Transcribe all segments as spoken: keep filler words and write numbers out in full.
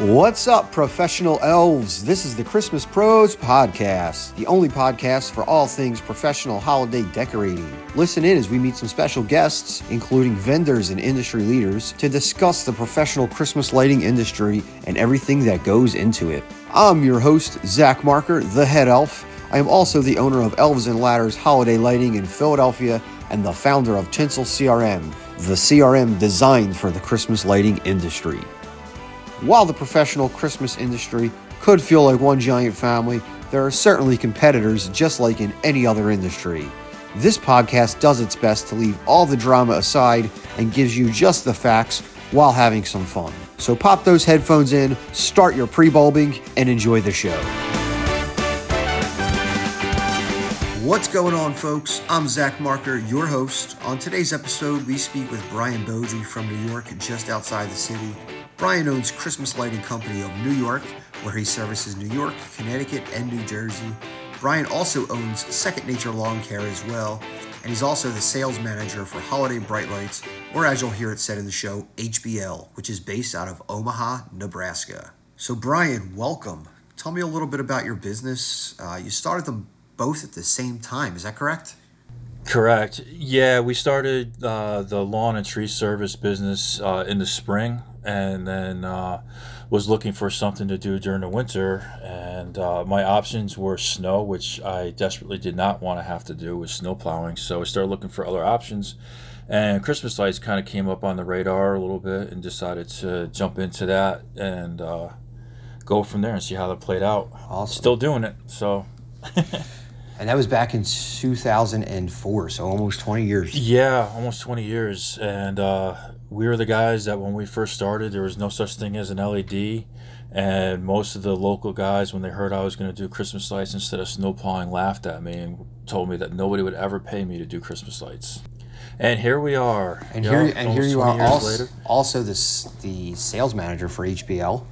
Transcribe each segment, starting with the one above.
What's up, professional elves? This is the Christmas Pros Podcast, the only podcast for all things professional holiday decorating. Listen in as we meet some special guests, including vendors and industry leaders, to discuss the professional Christmas lighting industry and everything that goes into it. I'm your host, Zach Marker, the head elf. I am also the owner of Elves and Ladders Holiday Lighting in Philadelphia and the founder of Tinsel C R M, the C R M designed for the Christmas lighting industry. While the professional Christmas industry could feel like one giant family, there are certainly competitors just like in any other industry. This podcast does its best to leave all the drama aside and gives you just the facts while having some fun. So pop those headphones in, start your pre-bulbing, and enjoy the show. What's going on, folks? I'm Zach Marker, your host. On today's episode, we speak with Bryan Beaudry from New York, just outside the city. Bryan owns Christmas Lighting Company of New York, where he services New York, Connecticut, and New Jersey. Bryan also owns Second Nature Lawn Care as well, and he's also the sales manager for Holiday Bright Lights, or as you'll hear it said in the show, H B L, which is based out of Omaha, Nebraska. So Bryan, welcome. Tell me a little bit about your business. Uh, you started them both at the same time, is that correct? Correct. Yeah, we started uh, the lawn and tree service business uh, in the spring, and then uh, was looking for something to do during the winter. And uh, my options were snow, which I desperately did not want to have to do with snow plowing. So I started looking for other options, and Christmas lights kind of came up on the radar a little bit, and decided to jump into that and uh, go from there and see how that played out. Awesome. Still doing it, so. And that was back in two thousand four, so almost twenty years. Yeah, almost twenty years. And uh, we were the guys that when we first started, there was no such thing as an L E D. And most of the local guys, when they heard I was going to do Christmas lights instead of snow plowing, laughed at me and told me that nobody would ever pay me to do Christmas lights. And here we are. And here, yeah, and here you are also, also this, the sales manager for H B L,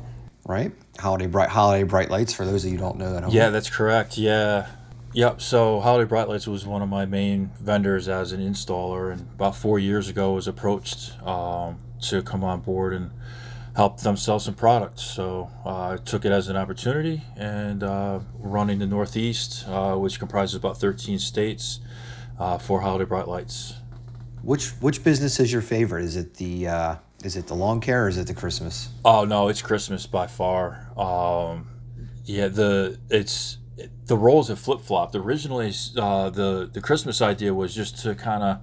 right? Holiday Bright, Holiday Bright Lights, for those of you who don't know that. Yeah, that's correct. Yeah. Yep, so Holiday Bright Lights was one of my main vendors as an installer, and about four years ago was approached um, to come on board and help them sell some products. So uh, I took it as an opportunity, and uh, running the Northeast, uh, which comprises about thirteen states, uh, for Holiday Bright Lights. Which which business is your favorite? Is it the uh, is it the lawn care or is it the Christmas? Oh no, it's Christmas by far. Um, yeah, the it's. The roles have flip-flopped. Originally, uh, the the Christmas idea was just to kind of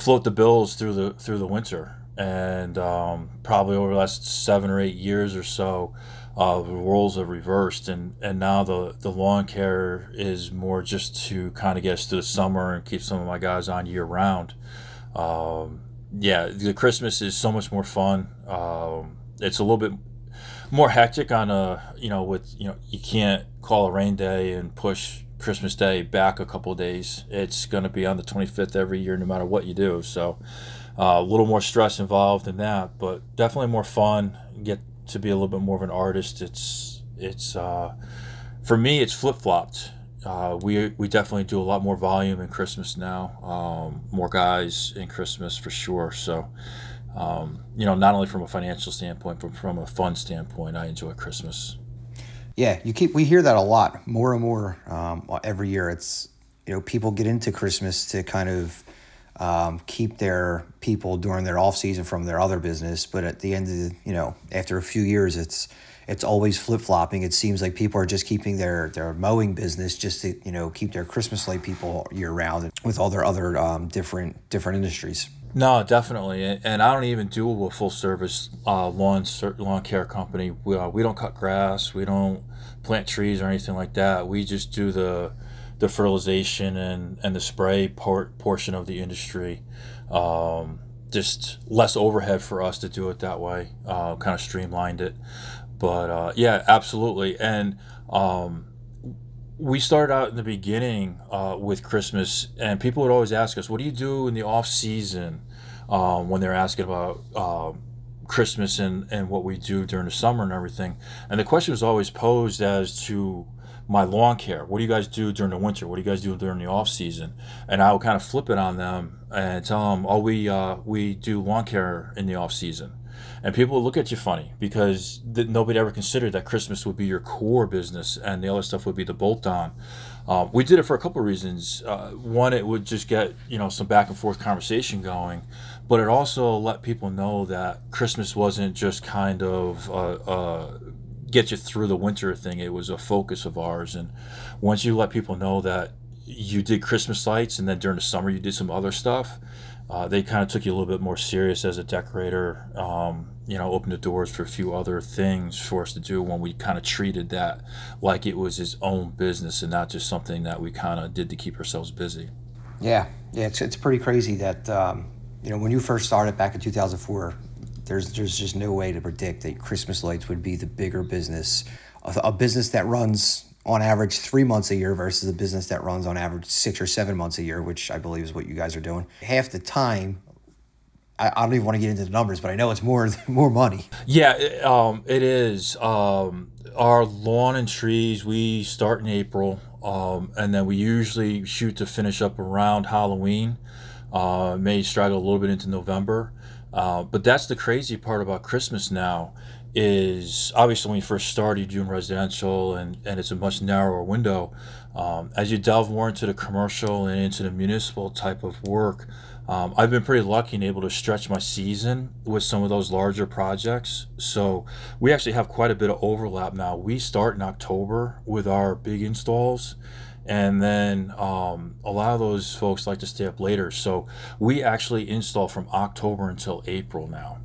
float the bills through the through the winter, and um, probably over the last seven or eight years or so, uh, the roles have reversed, and, and now the, the lawn care is more just to kind of get us through the summer and keep some of my guys on year-round. Um, yeah, the Christmas is so much more fun. Um, it's a little bit more hectic on a, you know, with, you know, you can't call a rain day and push Christmas Day back a couple of days. It's going to be on the twenty-fifth every year, no matter what you do. So uh, a little more stress involved in that, but definitely more fun. You get to be a little bit more of an artist. It's, it's, uh, for me, it's flip-flopped. Uh, we, we definitely do a lot more volume in Christmas now. Um, more guys in Christmas for sure. So, Um, you know, not only from a financial standpoint, but from a fun standpoint, I enjoy Christmas. Yeah, you keep we hear that a lot, more and more um, every year. It's, you know, people get into Christmas to kind of um, keep their people during their off season from their other business, but at the end of the, you know, after a few years, it's it's always flip flopping. It seems like people are just keeping their their mowing business just to, you know, keep their Christmas light people year round with all their other um, different different industries. No, definitely, and I don't even do a full service uh, lawn lawn care company. We uh, we don't cut grass, we don't plant trees or anything like that. We just do the the fertilization and, and the spray part portion of the industry. Um, just less overhead for us to do it that way. Uh, kind of streamlined it, but uh, yeah, absolutely. And um, we started out in the beginning uh, with Christmas, and people would always ask us, what do you do in the off season um, when they're asking about uh, Christmas and, and what we do during the summer and everything. And the question was always posed as to my lawn care. What do you guys do during the winter? What do you guys do during the off season? And I would kind of flip it on them and tell them, oh, we, uh, we do lawn care in the off season. And people look at you funny because th- nobody ever considered that Christmas would be your core business and the other stuff would be the bolt-on. Uh, we did it for a couple of reasons. Uh, one, it would just get, you know, some back and forth conversation going, but it also let people know that Christmas wasn't just kind of uh, uh, get you through the winter thing. It was a focus of ours. And once you let people know that you did Christmas lights and then during the summer you did some other stuff, Uh, they kind of took you a little bit more serious as a decorator, um, you know, opened the doors for a few other things for us to do when we kind of treated that like it was its own business and not just something that we kind of did to keep ourselves busy. Yeah, yeah, it's it's pretty crazy that, um, you know, when you first started back in two thousand four, there's there's just no way to predict that Christmas lights would be the bigger business, a, a business that runs on average three months a year versus a business that runs on average six or seven months a year, which I believe is what you guys are doing. Half the time, I, I don't even want to get into the numbers, but I know it's more more money. Yeah, it, um, it is. Um, our lawn and trees, we start in April, um, and then we usually shoot to finish up around Halloween. Uh, may straggle a little bit into November. Uh, but that's the crazy part about Christmas now. Is obviously when you first start, you're doing residential and, and it's a much narrower window. Um, as you delve more into the commercial and into the municipal type of work, um, I've been pretty lucky and able to stretch my season with some of those larger projects. So we actually have quite a bit of overlap now. We start in October with our big installs. And then um, a lot of those folks like to stay up later. So we actually install from October until April now.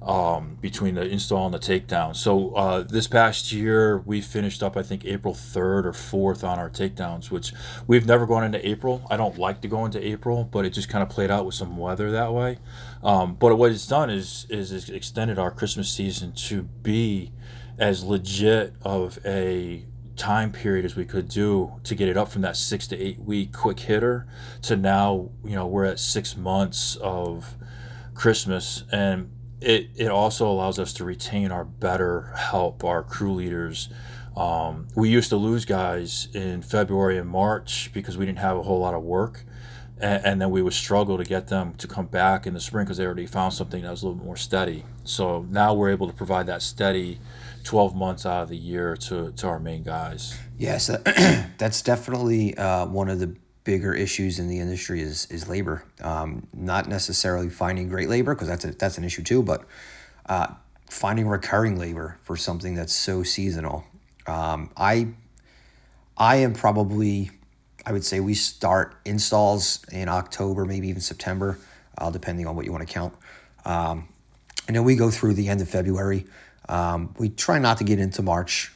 Um, between the install and the takedown. So uh, this past year, we finished up, I think, April third or fourth on our takedowns, which we've never gone into April. I don't like to go into April, but it just kind of played out with some weather that way. Um, but what it's done is is it's extended our Christmas season to be as legit of a time period as we could do to get it up from that six to eight week quick hitter to now, you know, we're at six months of Christmas. And It it also allows us to retain our better help, our crew leaders. Um, we used to lose guys in February and March because we didn't have a whole lot of work. And, and then we would struggle to get them to come back in the spring because they already found something that was a little bit more steady. So now we're able to provide that steady twelve months out of the year to, to our main guys. Yes, yeah, so that's definitely uh, one of the bigger issues in the industry is is labor. Um, not necessarily finding great labor, because that's a, that's an issue too, but uh, finding recurring labor for something that's so seasonal. Um, I I am probably, I would say we start installs in October, maybe even September, uh, depending on what you want to count. Um, and then we go through the end of February. Um, we try not to get into March,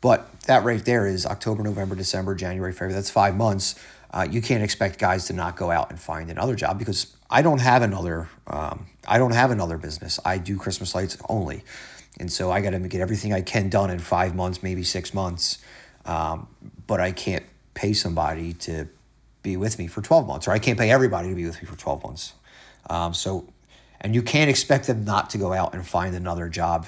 but that right there is October, November, December, January, February. That's five months. Uh, you can't expect guys to not go out and find another job, because I don't have another um, I don't have another business. I do Christmas lights only. And so I got to get everything I can done in five months, maybe six months. Um, but I can't pay somebody to be with me for twelve months, or I can't pay everybody to be with me for twelve months. Um, so, and you can't expect them not to go out and find another job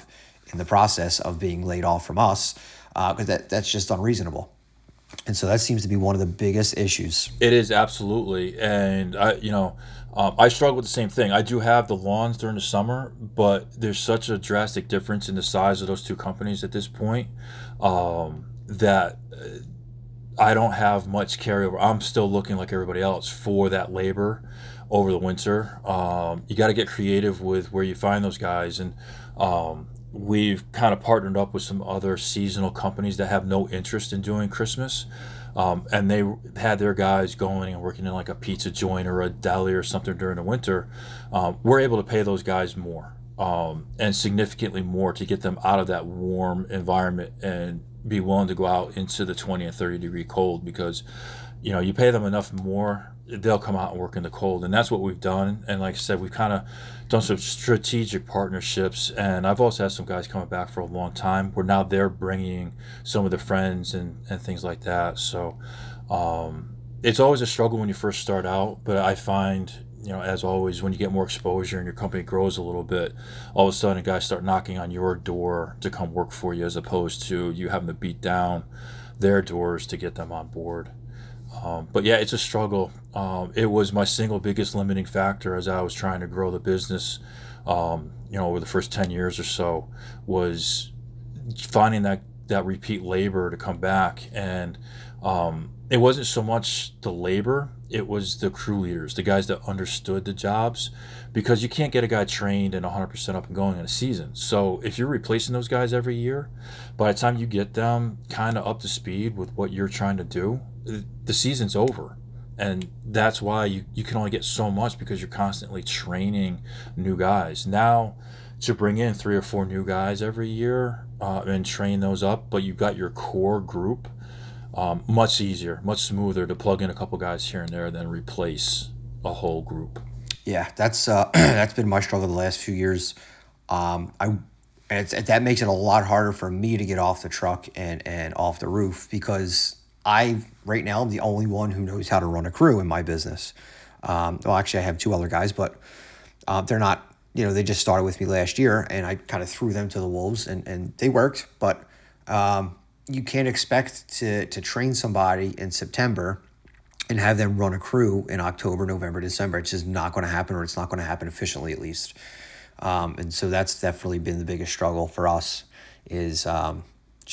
in the process of being laid off from us, uh, because that, that's just unreasonable. And so that seems to be one of the biggest issues. It is, absolutely. And, I, you know, um, I struggle with the same thing. I do have the lawns during the summer, but there's such a drastic difference in the size of those two companies at this point um, that I don't have much carryover. I'm still looking like everybody else for that labor over the winter. Um, you got to get creative with where you find those guys. And um we've kind of partnered up with some other seasonal companies that have no interest in doing Christmas. Um, and they had their guys going and working in like a pizza joint or a deli or something during the winter. Um, we're able to pay those guys more um, and significantly more to get them out of that warm environment and be willing to go out into the twenty and thirty degree cold, because, you know, you pay them enough more, they'll come out and work in the cold. And that's what we've done. And like I said, we've kind of done some strategic partnerships. And I've also had some guys coming back for a long time where now they're bringing some of their friends and, and things like that. So um, it's always a struggle when you first start out. But I find, you know, as always, when you get more exposure and your company grows a little bit, all of a sudden guys start knocking on your door to come work for you, as opposed to you having to beat down their doors to get them on board. Um, but yeah, it's a struggle. Um, it was my single biggest limiting factor as I was trying to grow the business um, you know, over the first ten years or so, was finding that, that repeat labor to come back. And um, it wasn't so much the labor, it was the crew leaders, the guys that understood the jobs, because you can't get a guy trained and one hundred percent up and going in a season. So if you're replacing those guys every year, by the time you get them kind of up to speed with what you're trying to do, the season's over. And that's why you, you can only get so much, because you're constantly training new guys. Now, to bring in three or four new guys every year uh, and train those up, but you've got your core group, um, much easier, much smoother to plug in a couple guys here and there than replace a whole group. Yeah, that's uh, that's been my struggle the last few years. Um, I it's, that makes it a lot harder for me to get off the truck and, and off the roof, because I, right now, I'm the only one who knows how to run a crew in my business. Um, well, actually, I have two other guys, but uh, they're not, you know, they just started with me last year, and I kind of threw them to the wolves, and, and they worked. But um, you can't expect to to train somebody in September and have them run a crew in October, November, December. It's just not going to happen, or it's not going to happen efficiently, at least. Um, and so that's definitely been the biggest struggle for us, is um,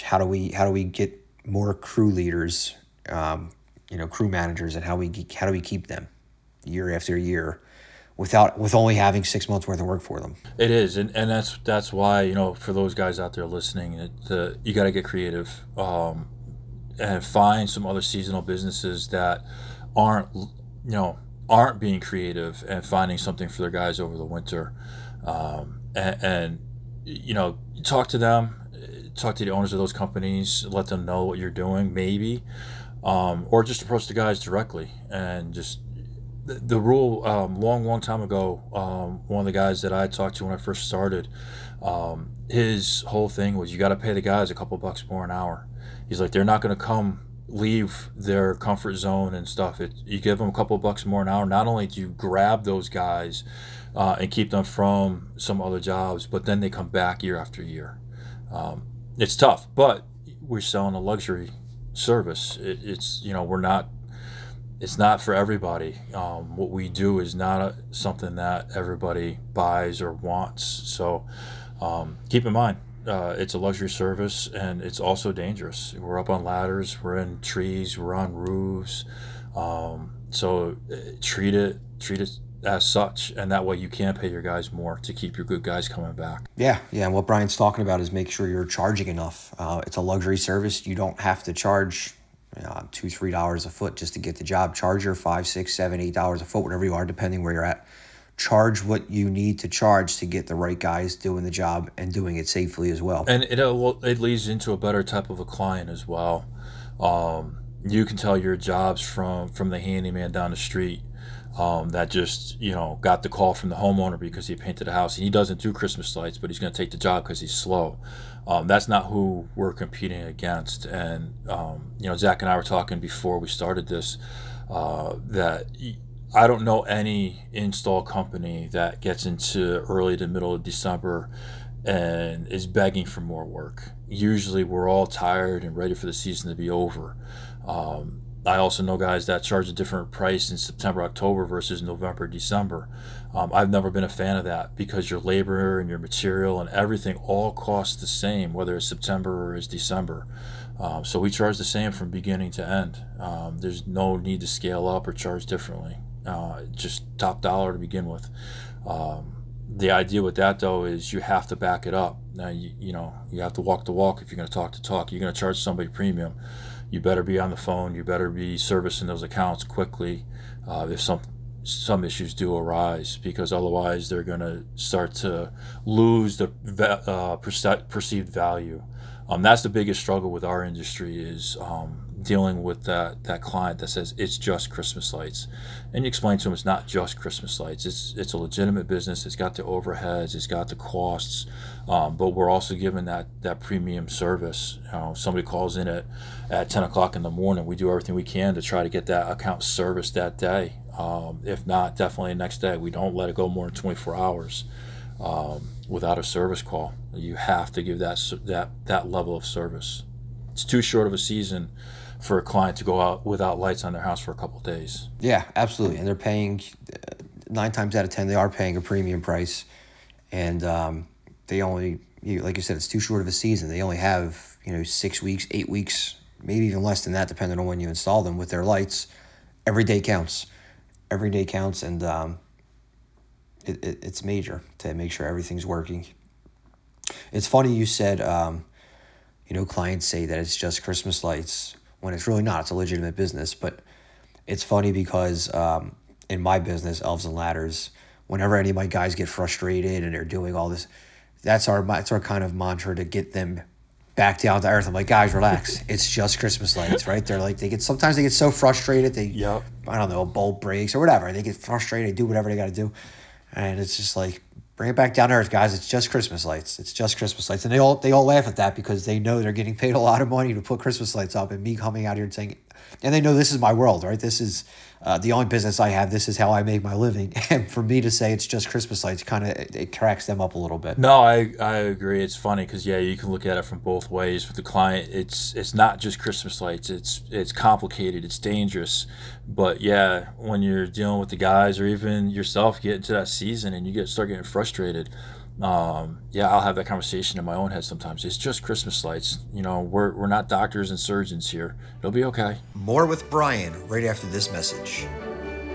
how do we how do we get more crew leaders, um, you know, crew managers, and how we how do we keep them year after year, without with only having six months worth of work for them. It is, and, and that's that's why, you know, for those guys out there listening, it, the you got to get creative, um, and find some other seasonal businesses that aren't you know aren't being creative and finding something for their guys over the winter, um, and, and you know talk to them. Talk to the owners of those companies, let them know what you're doing, maybe, um, or just approach the guys directly. And just the, the rule, um, long, long time ago, um, one of the guys that I talked to when I first started, um, his whole thing was, you got to pay the guys a couple bucks more an hour. He's like, they're not going to come leave their comfort zone and stuff. It, you give them a couple bucks more an hour, not only do you grab those guys uh, and keep them from some other jobs, but then they come back year after year. Um, it's tough, but we're selling a luxury service. It, it's, you know, we're not, it's not for everybody. Um, what we do is not a, something that everybody buys or wants. So, um, keep in mind, uh, it's a luxury service, and it's also dangerous. We're up on ladders, we're in trees, we're on roofs. Um, so treat it, treat it as such, and that way you can pay your guys more to keep your good guys coming back. Yeah, yeah, and what Brian's talking about is make sure you're charging enough. Uh, it's a luxury service. You don't have to charge uh, two, three dollars a foot just to get the job. Charge your five, six, seven, eight dollars a foot, whatever you are, depending where you're at. Charge what you need to charge to get the right guys doing the job and doing it safely as well. And it it leads into a better type of a client as well. Um, you can tell your jobs from from the handyman down the street. Um, that just, you know, got the call from the homeowner because he painted a house, and he doesn't do Christmas lights, but he's going to take the job because he's slow. Um, that's not who we're competing against. And, um, you know, Zach and I were talking before we started this, uh, that I don't know any install company that gets into early to middle of December and is begging for more work. Usually we're all tired and ready for the season to be over. Um, I also know guys that charge a different price in September, October versus November, December. Um, I've never been a fan of that, because your labor and your material and everything all costs the same, whether it's September or it's December. Um, so we charge the same from beginning to end. Um, there's no need to scale up or charge differently. Uh, just top dollar to begin with. Um, the idea with that, though, is you have to back it up. Now, you, you know, you have to walk the walk if you're going to talk the talk. You're going to charge somebody premium. You better be on the phone. You better be servicing those accounts quickly uh, if some some issues do arise, because otherwise they're going to start to lose the uh, perceived value. Um, that's the biggest struggle with our industry, is um, dealing with that that client that says it's just Christmas lights, and you explain to them it's not just Christmas lights. It's it's a legitimate business. It's got the overheads. It's got the costs. Um, but we're also giving that that premium service. You know, somebody calls in at at ten o'clock in the morning. We do everything we can to try to get that account serviced that day. Um, if not, definitely the next day. We don't let it go more than twenty-four hours. Um, without a service call, you have to give that that that level of service. It's too short of a season for a client to go out without lights on their house for a couple of days. Yeah, absolutely. And they're paying, uh, nine times out of ten, they are paying a premium price, and um, they only, you know, like you said, it's too short of a season. They only have, you know, six weeks, eight weeks, maybe even less than that, depending on when you install them with their lights. Every day counts. Every day counts, and um, it, it it's major to make sure everything's working. It's funny you said, um, you know, clients say that it's just Christmas lights when it's really not. It's a legitimate business, but it's funny because um, in my business, Elves and Ladders, whenever any of my guys get frustrated and they're doing all this, that's our that's our kind of mantra to get them back down to earth. I'm like, guys, relax. It's just Christmas lights, right? They're like, they get sometimes they get so frustrated they, yep. I don't know, a bulb breaks or whatever. They get frustrated, they do whatever they got to do, and it's just like, bring it back down to earth, guys. It's just Christmas lights. It's just Christmas lights, and they all they all laugh at that because they know they're getting paid a lot of money to put Christmas lights up, and me coming out here and saying, and they know this is my world, right? This is uh, the only business I have. This is how I make my living. And for me to say it's just Christmas lights kind of it, it cracks them up a little bit. No, I, I agree. It's funny because, yeah, you can look at it from both ways. For the client, it's it's not just Christmas lights. It's it's complicated. It's dangerous. But, yeah, when you're dealing with the guys or even yourself getting to that season and you get start getting frustrated, um yeah I'll have that conversation in my own head sometimes. It's just Christmas lights, you know. We're we're not doctors and surgeons here. It'll be okay. More with Bryan right after this message.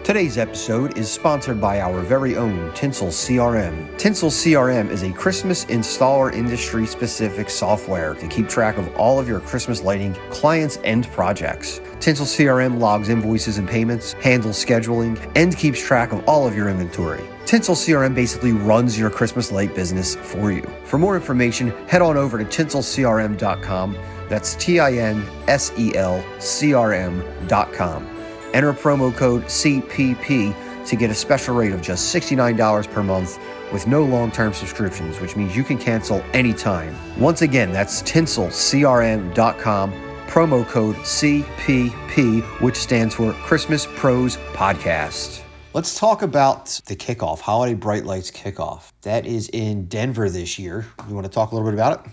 Today's episode is sponsored by our very own Tinsel C R M. Tinsel C R M is a Christmas installer industry specific software to keep track of all of your Christmas lighting clients and projects. Tinsel C R M logs invoices and payments, handles scheduling, and keeps track of all of your inventory. Tinsel C R M basically runs your Christmas light business for you. For more information, head on over to tinsel c r m dot com. That's T I N S E L C R M dot com. Enter promo code C P P to get a special rate of just sixty-nine dollars per month with no long-term subscriptions, which means you can cancel anytime. Once again, that's tinsel c r m dot com, promo code C P P, which stands for Christmas Pros Podcast. Let's talk about the kickoff, Holiday Bright Lights kickoff. That is in Denver this year. You want to talk a little bit about it?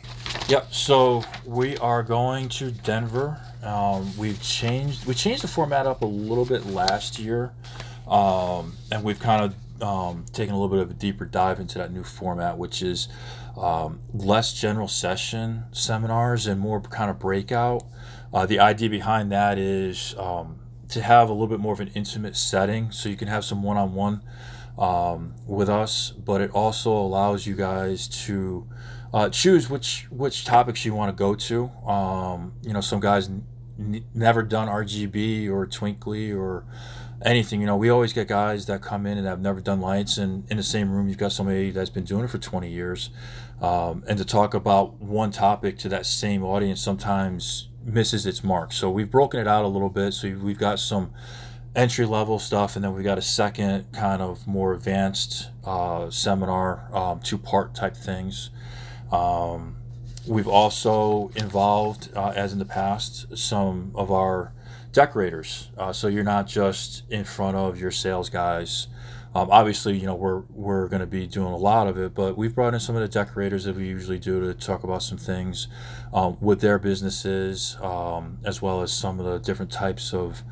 Yep. So we are going to Denver. Um, we've changed we changed the format up a little bit last year, um, and we've kind of um, taken a little bit of a deeper dive into that new format, which is um, less general session seminars and more kind of breakout. Uh, the idea behind that is um, to have a little bit more of an intimate setting, so you can have some one-on-one um, with us, but it also allows you guys to uh, choose which which topics you want to go to. Um, you know, some guys n- never done R G B or Twinkly or anything. You know, we always get guys that come in and have never done lights, and in the same room you've got somebody that's been doing it for twenty years. Um, and to talk about one topic to that same audience sometimes misses its mark. So we've broken it out a little bit. So we've got some entry level stuff, and then we got a second kind of more advanced uh, seminar, um, two part type things. Um, we've also involved, uh, as in the past, some of our decorators. Uh, so you're not just in front of your sales guys. Um, obviously, you know, we're we're going to be doing a lot of it, but we've brought in some of the decorators that we usually do to talk about some things um, with their businesses, um, as well as some of the different types of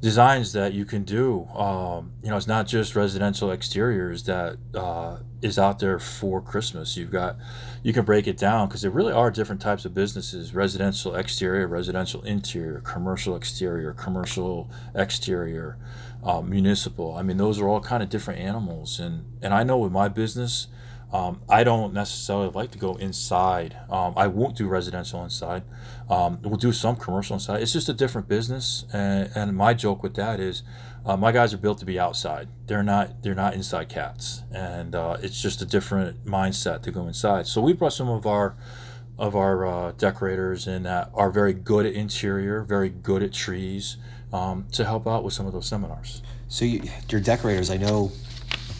designs that you can do. Um, you know, it's not just residential exteriors that uh, is out there for Christmas. You've got, you can break it down because there really are different types of businesses: residential exterior, residential interior, commercial exterior, commercial exterior. Um, municipal. I mean, those are all kind of different animals, and and I know with my business, um, I don't necessarily like to go inside. Um, I won't do residential inside. Um, we'll do some commercial inside. It's just a different business, and and my joke with that is, uh, my guys are built to be outside. They're not they're not inside cats, and uh, it's just a different mindset to go inside. So we brought some of our of our uh, decorators in that are very good at interior, very good at trees. Um, to help out with some of those seminars. So you, your decorators, I know,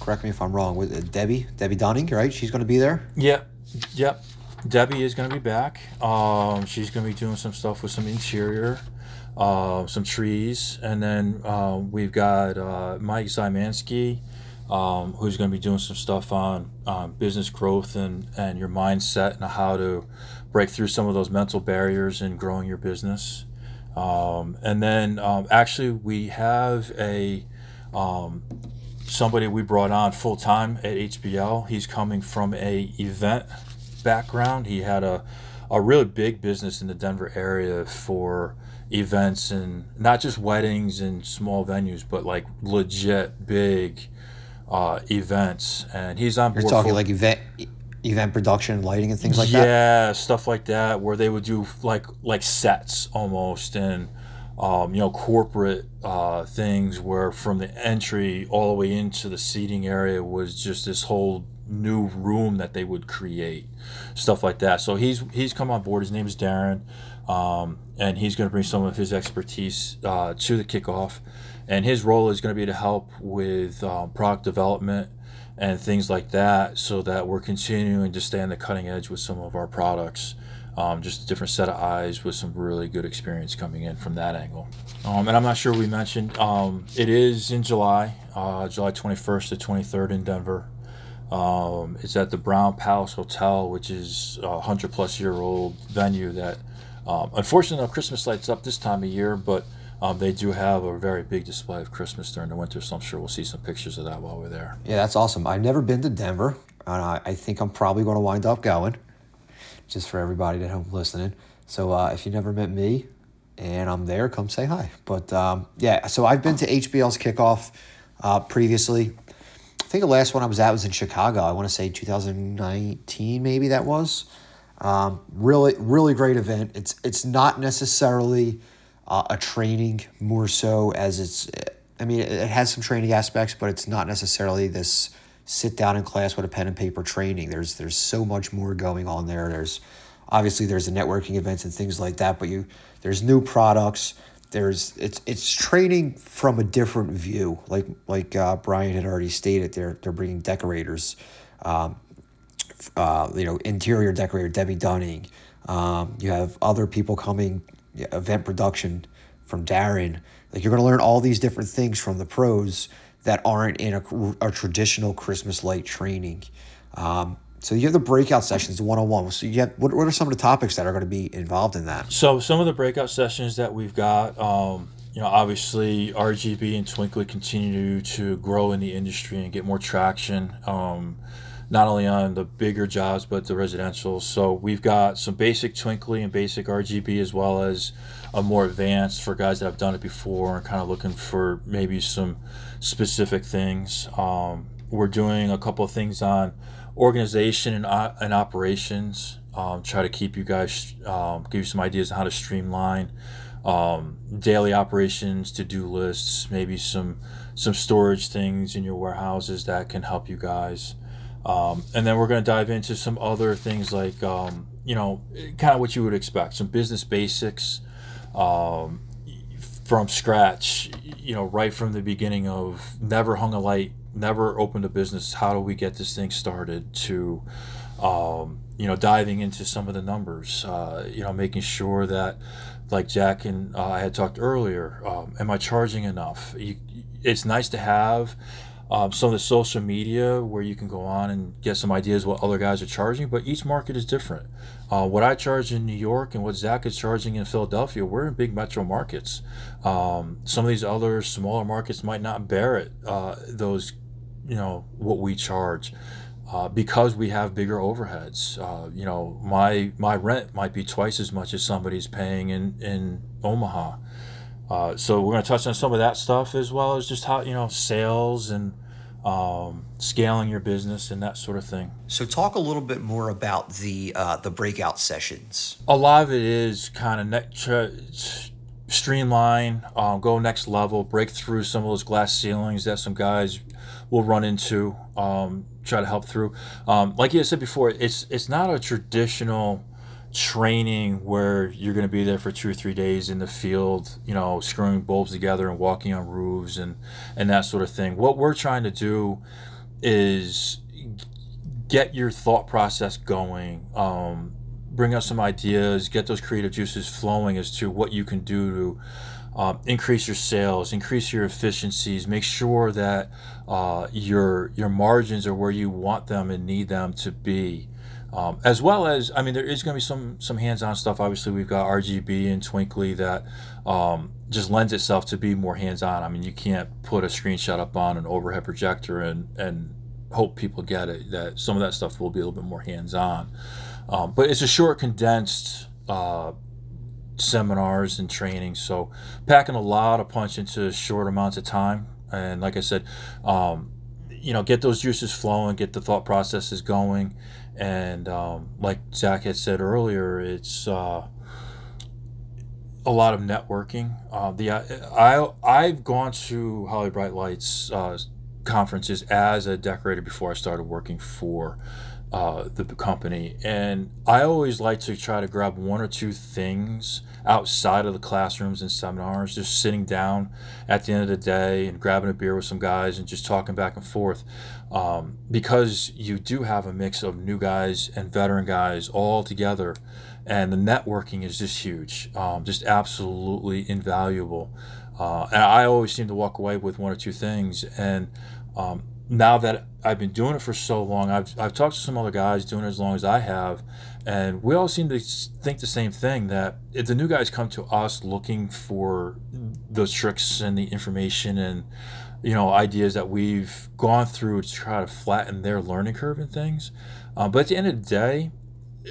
correct me if I'm wrong, with uh, Debbie, Debbie Dunning, right? She's going to be there? Yep, yep. Debbie is going to be back. Um, she's going to be doing some stuff with some interior, uh, some trees. And then uh, we've got uh, Mike Zymanski, um, who's going to be doing some stuff on um, business growth and, and your mindset and how to break through some of those mental barriers in growing your business. Um, and then um, actually we have a um, somebody we brought on full-time at H B L. He's coming from a event background. He had a, a really big business in the Denver area for events, and not just weddings and small venues, but like legit big uh, events. And he's on board. You're talking for, like event event production, lighting, and things like yeah, that? Yeah, stuff like that, where they would do like like sets almost, and Um, you know, corporate uh, things where from the entry all the way into the seating area was just this whole new room that they would create, stuff like that. So he's he's come on board. His name is Darren, um, and he's going to bring some of his expertise uh, to the kickoff. And his role is going to be to help with um, product development and things like that, so that we're continuing to stay on the cutting edge with some of our products. Um, just a different set of eyes with some really good experience coming in from that angle. Um, and I'm not sure we mentioned, um, it is in July, uh, July twenty-first to twenty-third in Denver. Um, it's at the Brown Palace Hotel, which is a one hundred plus year old venue that, um, unfortunately, no Christmas lights up this time of year, but um, they do have a very big display of Christmas during the winter, so I'm sure we'll see some pictures of that while we're there. Yeah, that's awesome. I've never been to Denver, and I, I think I'm probably going to wind up going. Just for everybody at home listening. So uh, if you never met me and I'm there, come say hi. But um, yeah, so I've been to H B L's kickoff uh, previously. I think the last one I was at was in Chicago. I want to say two thousand nineteen, maybe that was. Um, really, really great event. It's it's not necessarily uh, a training more so as it's, I mean, it has some training aspects, but it's not necessarily this sit down in class with a pen and paper training. There's there's so much more going on there. There's obviously there's the networking events and things like that, but you there's new products. There's it's it's training from a different view. Like like uh, Bryan had already stated, they're they're bringing decorators, um, uh, you know, interior decorator Debbie Dunning. Um, you have other people coming, event production from Darren. Like you're gonna learn all these different things from the pros that aren't in a, a traditional Christmas light training. Um, so you have the breakout sessions, the one-on-one. So you have, what, what are some of the topics that are gonna be involved in that? So some of the breakout sessions that we've got, um, you know, obviously R G B and Twinkly continue to grow in the industry and get more traction, um, not only on the bigger jobs, but the residential. So we've got some basic Twinkly and basic R G B, as well as a more advanced for guys that have done it before and kind of looking for maybe some specific things. Um, we're doing a couple of things on organization and, uh, and operations. Um, try to keep you guys, um, give you some ideas on how to streamline um, daily operations, to-do lists, maybe some some storage things in your warehouses that can help you guys. Um, and then we're going to dive into some other things like, um, you know, kind of what you would expect, some business basics um, from scratch, you know, right from the beginning of never hung a light, never opened a business. How do we get this thing started? To, um, you know, diving into some of the numbers, uh, you know, making sure that, like Jack and uh, I had talked earlier, um, am I charging enough? You, it's nice to have. Um, some of the social media where you can go on and get some ideas what other guys are charging, but each market is different. Uh, what I charge in New York and what Zach is charging in Philadelphia, we're in big metro markets. Um, some of these other smaller markets might not bear it, uh, those, you know, what we charge uh, because we have bigger overheads. Uh, you know, my my rent might be twice as much as somebody's paying in, in Omaha. Uh, so we're going to touch on some of that stuff, as well as just how, you know, sales and um, scaling your business and that sort of thing. So talk a little bit more about the uh, the breakout sessions. A lot of it is kind of next, uh, streamline, um, go next level, break through some of those glass ceilings that some guys will run into, um, try to help through. Um, like you said before, it's it's not a traditional training where you're going to be there for two or three days in the field, you know, screwing bulbs together and walking on roofs and, and that sort of thing. What we're trying to do is get your thought process going, um, bring up some ideas, get those creative juices flowing as to what you can do to Um, increase your sales, increase your efficiencies, make sure that uh, your your margins are where you want them and need them to be. Um, as well as, I mean, there is going to be some some hands-on stuff. Obviously, we've got R G B and Twinkly that um, just lends itself to be more hands-on. I mean, you can't put a screenshot up on an overhead projector and, and hope people get it. That some of that stuff will be a little bit more hands-on. Um, but it's a short, condensed uh, seminars and training. So packing a lot of punch into short amounts of time. And like I said, um, you know, get those juices flowing, get the thought processes going. And um, like Zach had said earlier, it's uh, a lot of networking. Uh, the I I've gone to Holiday Bright Lights uh, conferences as a decorator before I started working for uh, the company, and I always like to try to grab one or two things outside of the classrooms and seminars. Just sitting down at the end of the day and grabbing a beer with some guys and just talking back and forth, um, because you do have a mix of new guys and veteran guys all together, and the networking is just huge, um, just absolutely invaluable. Uh, and I always seem to walk away with one or two things. And um, now that I've been doing it for so long, I've I've talked to some other guys doing it as long as I have, and we all seem to think the same thing, that if the new guys come to us looking for those tricks and the information and, you know, ideas that we've gone through to try to flatten their learning curve and things. Um, but at the end of the day,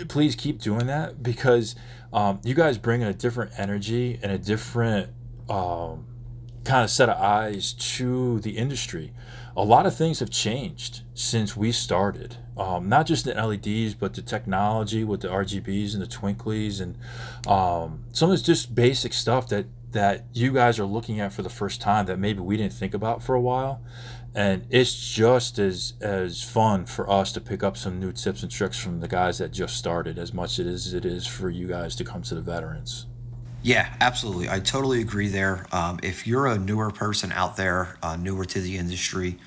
please keep doing that, because um, you guys bring a different energy and a different um, kind of set of eyes to the industry. A lot of things have changed since we started, um, not just the L E Ds, but the technology with the R G Bs and the Twinklys, and um, some of it's just basic stuff that, that you guys are looking at for the first time that maybe we didn't think about for a while. And it's just as as fun for us to pick up some new tips and tricks from the guys that just started as much as it is for you guys to come to the veterans. Yeah, absolutely. I totally agree there. Um, if you're a newer person out there, uh, newer to the industry,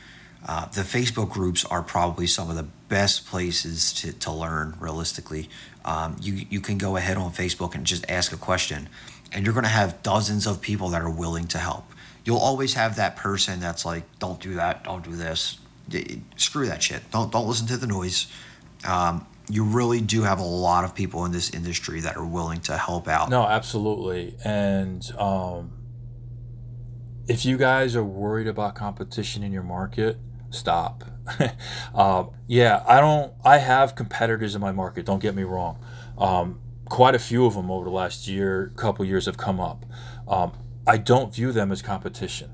uh, the Facebook groups are probably some of the best places to, to learn realistically. Um, you, you can go ahead on Facebook and just ask a question, and you're going to have dozens of people that are willing to help. You'll always have that person that's like, don't do that, don't do this, screw that shit, don't, don't listen to the noise. Um, You really do have a lot of people in this industry that are willing to help out. No, absolutely. And um, if you guys are worried about competition in your market, stop. uh, yeah, I don't. I have competitors in my market. Don't get me wrong. Um, quite a few of them over the last year, couple years have come up. Um, I don't view them as competition.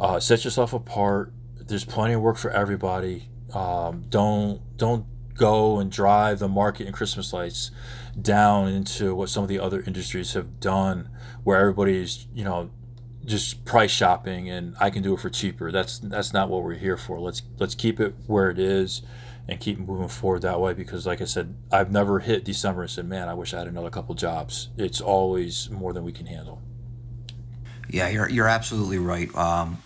Uh, set yourself apart. There's plenty of work for everybody. Um, don't don't. go and drive the market and Christmas lights down into what some of the other industries have done, where everybody's, you know, just price shopping and I can do it for cheaper. That's that's not what we're here for. Let's let's keep it where it is and keep moving forward that way, because like I said, I've never hit December and said, man, I wish I had another couple jobs. It's always more than we can handle. Yeah, you're you're absolutely right. Um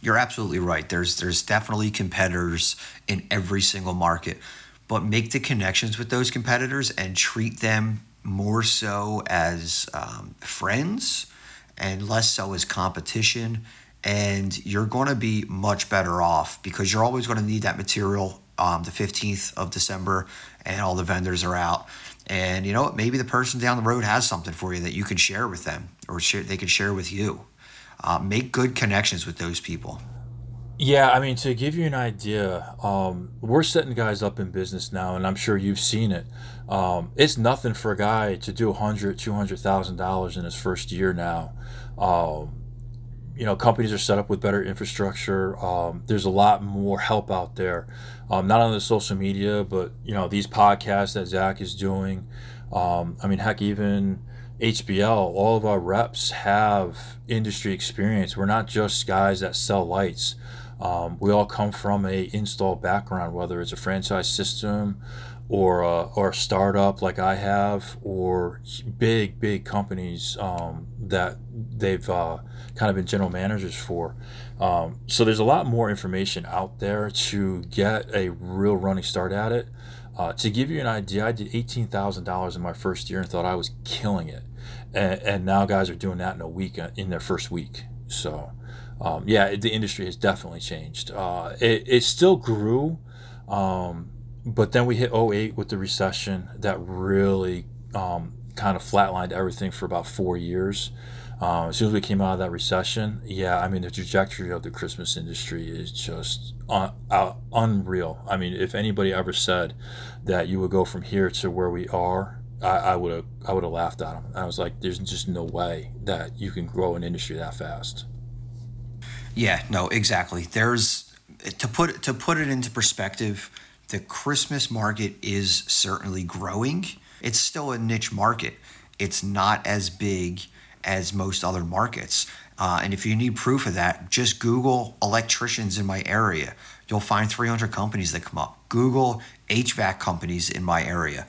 you're absolutely right. There's there's definitely competitors in every single market, but make the connections with those competitors and treat them more so as um, friends and less so as competition. And you're going to be much better off, because you're always going to need that material um, the fifteenth of December, and all the vendors are out. And you know what? Maybe the person down the road has something for you that you can share with them, or share, they can share with you. Uh, make good connections with those people. Yeah, I mean, to give you an idea, um, we're setting guys up in business now, and I'm sure you've seen it. Um, it's nothing for a guy to do one hundred thousand dollars, two hundred thousand dollars in his first year now. Um, you know, companies are set up with better infrastructure. Um, there's a lot more help out there, um, not on the social media, but, you know, these podcasts that Zach is doing. Um, I mean, heck, even H B L, all of our reps have industry experience. We're not just guys that sell lights. Um, we all come from a install background, whether it's a franchise system or a, or a startup like I have, or big, big companies um, that they've uh, kind of been general managers for. Um, so there's a lot more information out there to get a real running start at it. Uh, to give you an idea, I did eighteen thousand dollars in my first year and thought I was killing it. And, and now guys are doing that in a week, in their first week. So... Um, yeah, the industry has definitely changed. Uh, it, it still grew, um, But then we hit oh eight with the recession. That really um, kind of flatlined everything for about four years. Um, as soon as we came out of that recession, yeah, I mean, the trajectory of the Christmas industry is just un- uh, unreal. I mean, if anybody ever said that you would go from here to where we are, I would have I would have laughed at them. I was like, there's just no way that you can grow an industry that fast. Yeah, no, exactly. There's to put to put it into perspective, the Christmas market is certainly growing. It's still a niche market. It's not as big as most other markets. Uh, and if you need proof of that, just Google electricians in my area. You'll find three hundred companies that come up. Google H V A C companies in my area.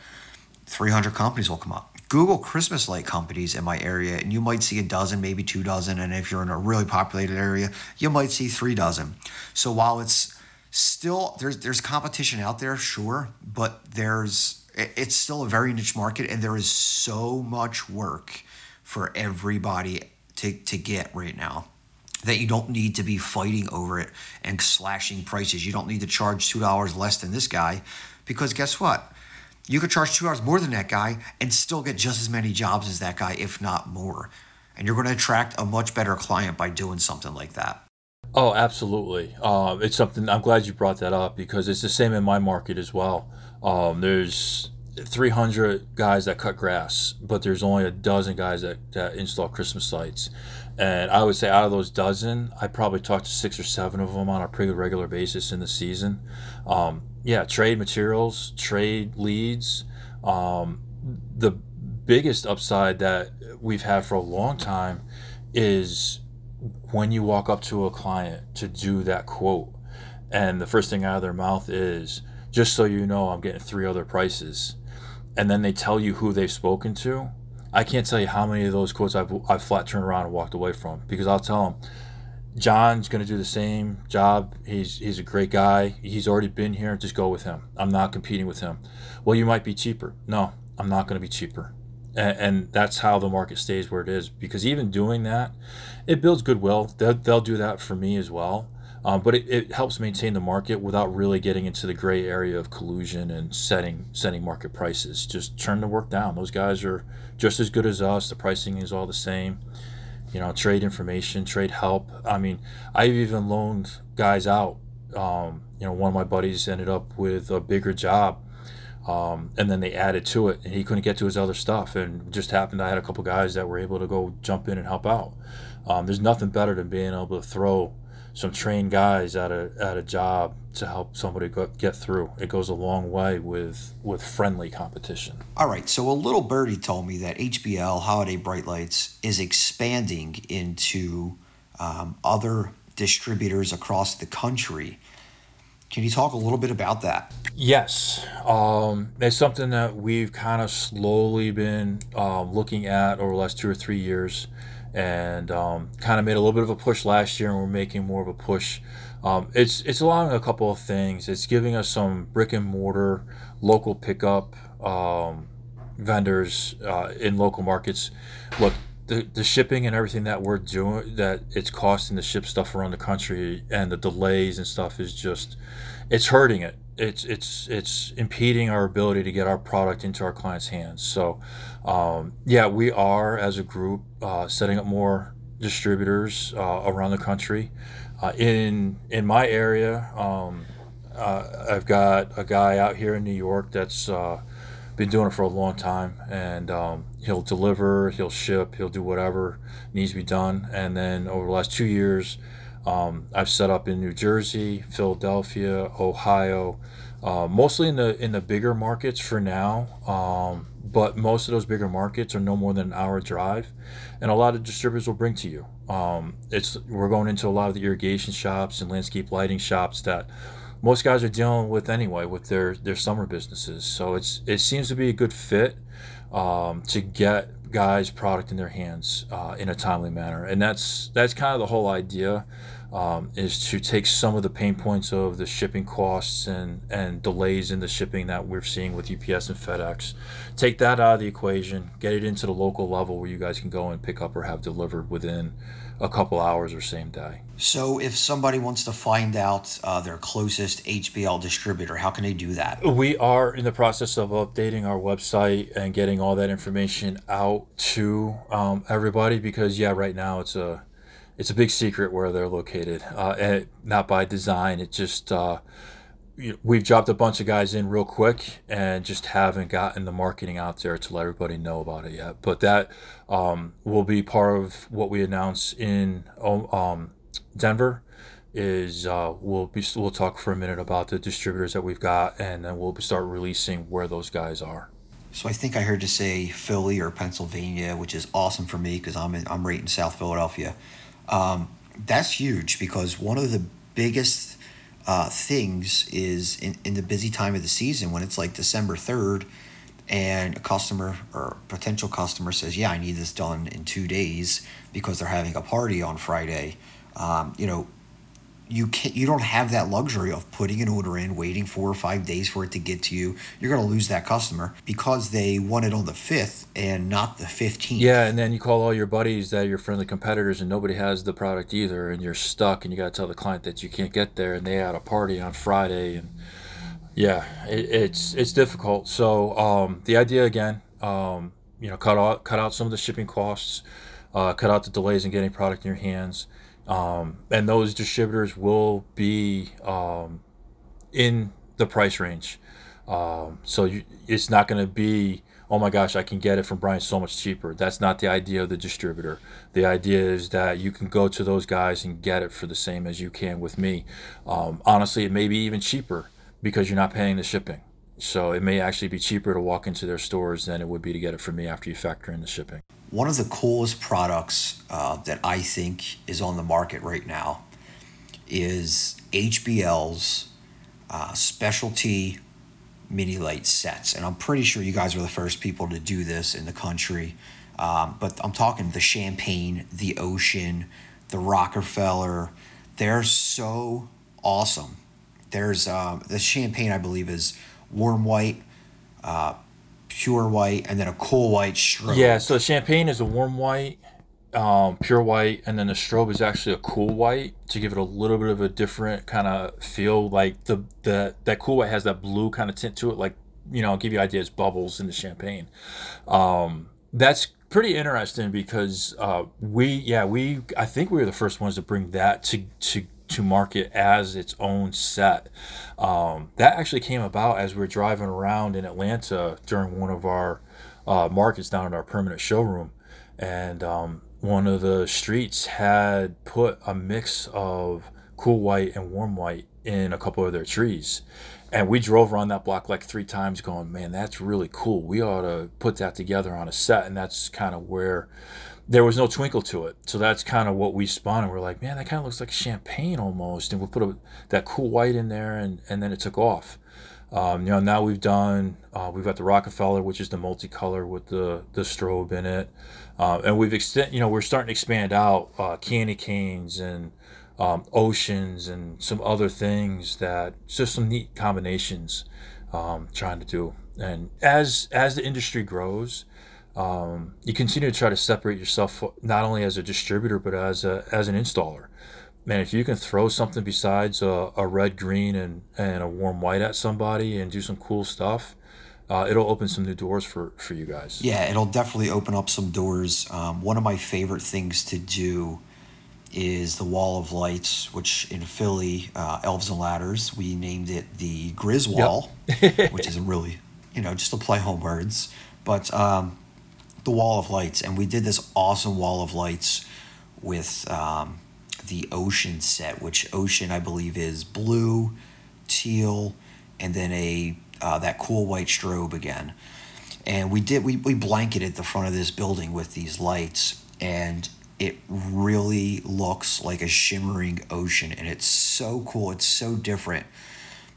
three hundred companies will come up. Google Christmas light companies in my area, and you might see a dozen, maybe two dozen. And if you're in a really populated area, you might see three dozen. So while it's still, there's there's competition out there, sure, but there's it's still a very niche market, and there is so much work for everybody to, to get right now that you don't need to be fighting over it and slashing prices. You don't need to charge two dollars less than this guy, because guess what? You could charge two hours more than that guy and still get just as many jobs as that guy, if not more. And you're going to attract a much better client by doing something like that. Oh, absolutely. Uh, it's something I'm glad you brought that up, because it's the same in my market as well. Um, there's three hundred guys that cut grass, but there's only a dozen guys that, that install Christmas lights. And I would say out of those dozen, I probably talked to six or seven of them on a pretty regular basis in the season. Um, yeah, trade materials, trade leads. Um, the biggest upside that we've had for a long time is when you walk up to a client to do that quote, and the first thing out of their mouth is, just so you know, I'm getting three other prices. And then they tell you who they've spoken to. I can't tell you how many of those quotes I've, I've flat turned around and walked away from, because I'll tell them, John's going to do the same job. He's he's a great guy. He's already been here. Just go with him. I'm not competing with him. Well, you might be cheaper. No, I'm not going to be cheaper. And, and that's how the market stays where it is, because even doing that, it builds goodwill. They'll, they'll do that for me as well. Um, but it, it helps maintain the market without really getting into the gray area of collusion and setting setting market prices. Just turn the work down. Those guys are just as good as us. The pricing is all the same. You know, trade information, trade help. I mean, I've even loaned guys out. Um, you know, one of my buddies ended up with a bigger job, um, and then they added to it, and he couldn't get to his other stuff. And just happened I had a couple guys that were able to go jump in and help out. Um, there's nothing better than being able to throw some trained guys at a at a job to help somebody go, get through. It goes a long way with with friendly competition. All right, so a little birdie told me that H B L, Holiday Bright Lights, is expanding into um, other distributors across the country. Can you talk a little bit about that? Yes, um, it's something that we've kind of slowly been uh, looking at over the last two or three years. And um, kind of made a little bit of a push last year, and we're making more of a push. Um, it's it's allowing a couple of things. It's giving us some brick and mortar local pickup um, vendors uh, in local markets. Look, the the shipping and everything that we're doing, that it's costing to ship stuff around the country, and the delays and stuff is just, it's hurting it. It's it's it's impeding our ability to get our product into our clients' hands. So, um, yeah, we are as a group uh, setting up more distributors uh, around the country. Uh, in in my area, um, uh, I've got a guy out here in New York that's uh, been doing it for a long time, and um, he'll deliver, he'll ship, he'll do whatever needs to be done. And then over the last two years. Um, I've set up in New Jersey, Philadelphia, Ohio, uh, mostly in the in the bigger markets for now. Um, but most of those bigger markets are no more than an hour drive, and a lot of distributors will bring to you. Um, it's we're going into a lot of the irrigation shops and landscape lighting shops that most guys are dealing with anyway with their their summer businesses. So it's it seems to be a good fit um, to get guys' product in their hands uh, in a timely manner, and that's that's kind of the whole idea. um, is to take some of the pain points of the shipping costs and, and delays in the shipping that we're seeing with U P S and FedEx. Take that out of the equation, get it into the local level where you guys can go and pick up or have delivered within a couple hours or same day. So if somebody wants to find out uh, their closest H B L distributor, how can they do that? We are in the process of updating our website and getting all that information out to um, everybody because, yeah, right now it's a it's a big secret where they're located. Uh, and it, not by design. It just uh, we've dropped a bunch of guys in real quick and just haven't gotten the marketing out there to let everybody know about it yet. But that um, will be part of what we announce in um, Denver. Is uh, we'll be we'll talk for a minute about the distributors that we've got, and then we'll start releasing where those guys are. So I think I heard you say Philly or Pennsylvania, which is awesome for me because I'm in, I'm right in South Philadelphia. Um, that's huge because one of the biggest uh, things is in, in the busy time of the season when it's like December third and a customer or potential customer says, yeah, I need this done in two days because they're having a party on Friday. Um, you know, you can't, you don't have that luxury of putting an order in, waiting four or five days for it to get to you. You're going to lose that customer because they want it on the fifth and not the fifteenth. Yeah, and then you call all your buddies that are your friendly competitors and nobody has the product either, and you're stuck, and you got to tell the client that you can't get there, and they had a party on Friday, and yeah, it, it's it's difficult. So um, the idea again, um, you know, cut out cut out some of the shipping costs, uh, cut out the delays in getting product in your hands. Um, and those distributors will be um, in the price range. Um, so you, it's not going to be, oh my gosh, I can get it from Bryan so much cheaper. That's not the idea of the distributor. The idea is that you can go to those guys and get it for the same as you can with me. Um, honestly, it may be even cheaper because you're not paying the shipping. So it may actually be cheaper to walk into their stores than it would be to get it from me after you factor in the shipping. One of the coolest products uh, that I think is on the market right now is H B L's uh, specialty mini light sets. And I'm pretty sure you guys were the first people to do this in the country. Um, but I'm talking the Champagne, the Ocean, the Rockefeller. They're so awesome. There's uh, the Champagne, I believe, is warm white, uh, pure white, and then a cool white strobe. Yeah, so Champagne is a warm white, um, pure white, and then the strobe is actually a cool white to give it a little bit of a different kind of feel. Like the, the that cool white has that blue kind of tint to it. Like, you know, I'll give you ideas, bubbles in the Champagne. Um, that's pretty interesting because uh, we, yeah, we, I think we were the first ones to bring that to to. to market as its own set. Um, that actually came about as we were driving around in Atlanta during one of our uh, markets down at our permanent showroom. And um, one of the streets had put a mix of cool white and warm white in a couple of their trees. And we drove around that block like three times going, man, that's really cool. We ought to put that together on a set. And that's kind of where there was no twinkle to it. So that's kind of what we spun. And we're like, man, that kind of looks like champagne almost. And we put a, that cool white in there, and, and then it took off. Um, you know, now we've done, uh, we've got the Rockefeller, which is the multicolor with the, the strobe in it. Uh, and we've extend, you know, we're starting to expand out uh, candy canes and um, oceans and some other things that just some neat combinations um, trying to do. And as, as the industry grows, Um, you continue to try to separate yourself not only as a distributor but as a as an installer. Man, if you can throw something besides a, a red, green, and, and a warm white at somebody and do some cool stuff, uh, it'll open some new doors for, for you guys. Yeah, it'll definitely open up some doors. Um, one of my favorite things to do is the Wall of Lights, which in Philly, uh, Elves and Ladders, we named it the Grizz Wall, yep. Which is really, you know, just a play on words. But um, the Wall of Lights, and we did this awesome Wall of Lights with um, the Ocean set, which Ocean I believe is blue, teal, and then a uh, that cool white strobe again. And we did we, we blanketed the front of this building with these lights, and it really looks like a shimmering ocean, and it's so cool. It's so different.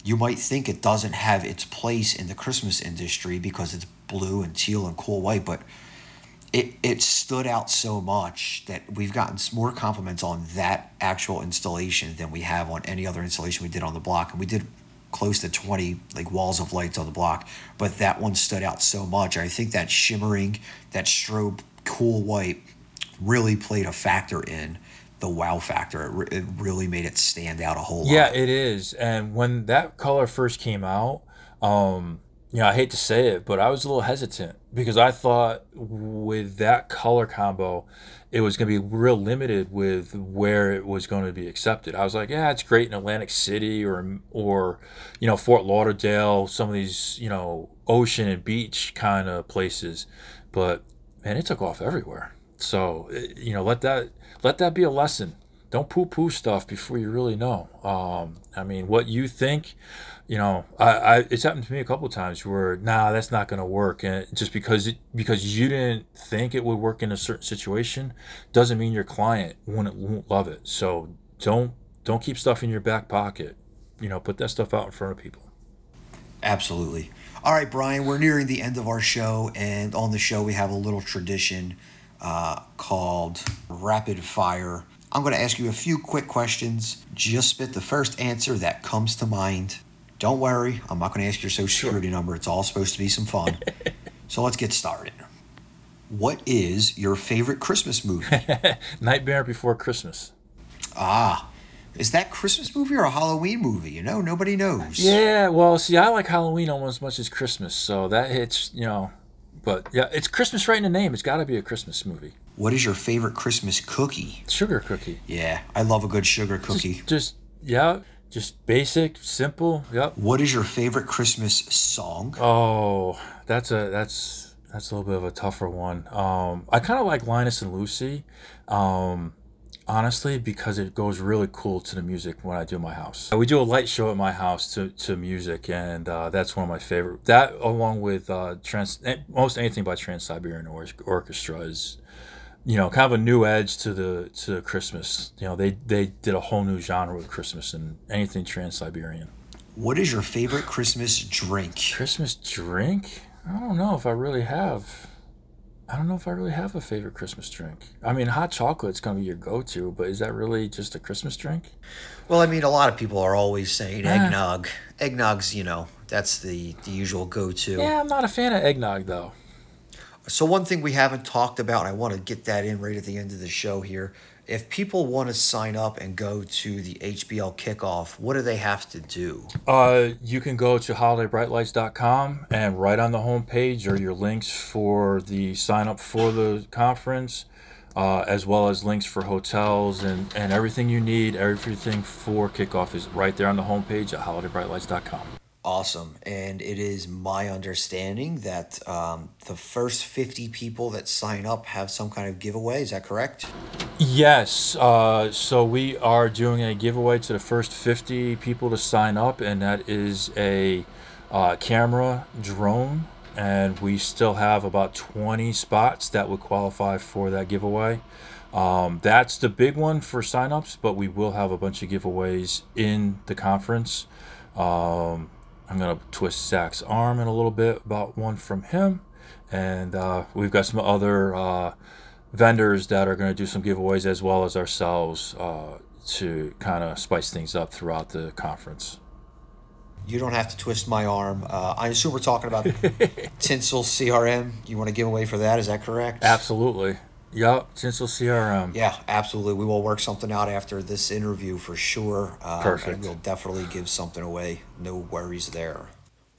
You might think it doesn't have its place in the Christmas industry because it's blue and teal and cool white, but it, it stood out so much that we've gotten more compliments on that actual installation than we have on any other installation we did on the block. And we did close to twenty like walls of lights on the block, but that one stood out so much. I think that shimmering, that strobe cool white really played a factor in the wow factor. It, re- it really made it stand out a whole yeah, lot. Yeah, it is. And when that color first came out, um, you know, I hate to say it, but I was a little hesitant because I thought with that color combo, it was going to be real limited with where it was going to be accepted. I was like, yeah, it's great in Atlantic City or, or, you know, Fort Lauderdale, some of these, you know, ocean and beach kind of places, but man, it took off everywhere. So, you know, let that, let that be a lesson. Don't poo poo stuff before you really know. Um, I mean, what you think, you know, I, I it's happened to me a couple of times where, nah, that's not going to work. And just because it, because you didn't think it would work in a certain situation doesn't mean your client wouldn't, won't love it. So don't, don't keep stuff in your back pocket, you know, put that stuff out in front of people. Absolutely. All right, Bryan, we're nearing the end of our show. And on the show, we have a little tradition uh, called Rapid Fire. I'm going to ask you a few quick questions. Just spit the first answer that comes to mind. Don't worry, I'm not going to ask your social security sure. number. It's all supposed to be some fun. So let's get started. What is your favorite Christmas movie? Nightmare Before Christmas. Ah, is that a Christmas movie or a Halloween movie? You know, nobody knows. Yeah, well, see, I like Halloween almost as much as Christmas, so that hits, you know. But yeah, it's Christmas right in the name. It's got to be a Christmas movie. What is your favorite Christmas cookie? Sugar cookie. Yeah, I love a good sugar cookie. Just, just yeah, just basic, simple. Yep. What is your favorite Christmas song? Oh, that's a that's that's a little bit of a tougher one. Um, I kind of like Linus and Lucy, um, honestly, because it goes really cool to the music when I do my house. We do a light show at my house to to music, and uh, that's one of my favorite. That along with uh, trans most anything by Trans-Siberian Orchestra is, you know, kind of a new edge to the to Christmas. You know, they they did a whole new genre with Christmas and anything Trans-Siberian. What is your favorite Christmas drink? Christmas drink? I don't know if I really have. I don't know if I really have a favorite Christmas drink. I mean, hot chocolate's going to be your go-to, but is that really just a Christmas drink? Well, I mean, a lot of people are always saying eh. eggnog. Eggnog's, you know, that's the, the usual go-to. Yeah, I'm not a fan of eggnog, though. So one thing we haven't talked about, and I want to get that in right at the end of the show here, if people want to sign up and go to the H B L kickoff, what do they have to do? Uh, you can go to holiday bright lights dot com and right on the homepage are your links for the sign up for the conference, uh, as well as links for hotels and, and everything you need. Everything for kickoff is right there on the homepage at holiday bright lights dot com. Awesome. And it is my understanding that um, the first fifty people that sign up have some kind of giveaway. Is that correct? Yes. Uh, so we are doing a giveaway to the first fifty people to sign up, and that is a uh, camera drone. And we still have about twenty spots that would qualify for that giveaway. Um, that's the big one for signups, but we will have a bunch of giveaways in the conference. Um, I'm going to twist Zach's arm in a little bit about one from him. And uh, we've got some other uh, vendors that are going to do some giveaways as well as ourselves uh, to kind of spice things up throughout the conference. You don't have to twist my arm. Uh, I assume we're talking about Tinsel C R M. You want to give away for that? Is that correct? Absolutely. Yep, Tinsel C R M. Yeah, absolutely. We will work something out after this interview for sure. Um, Perfect. And we'll definitely give something away. No worries there.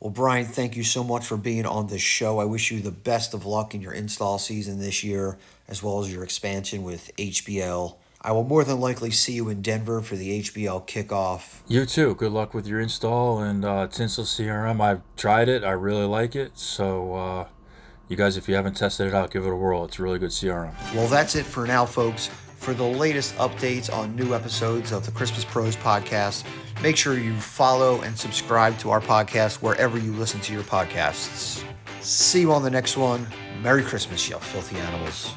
Well, Bryan, thank you so much for being on this show. I wish you the best of luck in your install season this year, as well as your expansion with H B L. I will more than likely see you in Denver for the H B L kickoff. You too. Good luck with your install and uh, Tinsel C R M. I've tried it. I really like it. So, uh... you guys, if you haven't tested it out, give it a whirl. It's a really good C R M. Well, that's it for now, folks. For the latest updates on new episodes of the Christmas Pros Podcast, make sure you follow and subscribe to our podcast wherever you listen to your podcasts. See you on the next one. Merry Christmas, you filthy animals.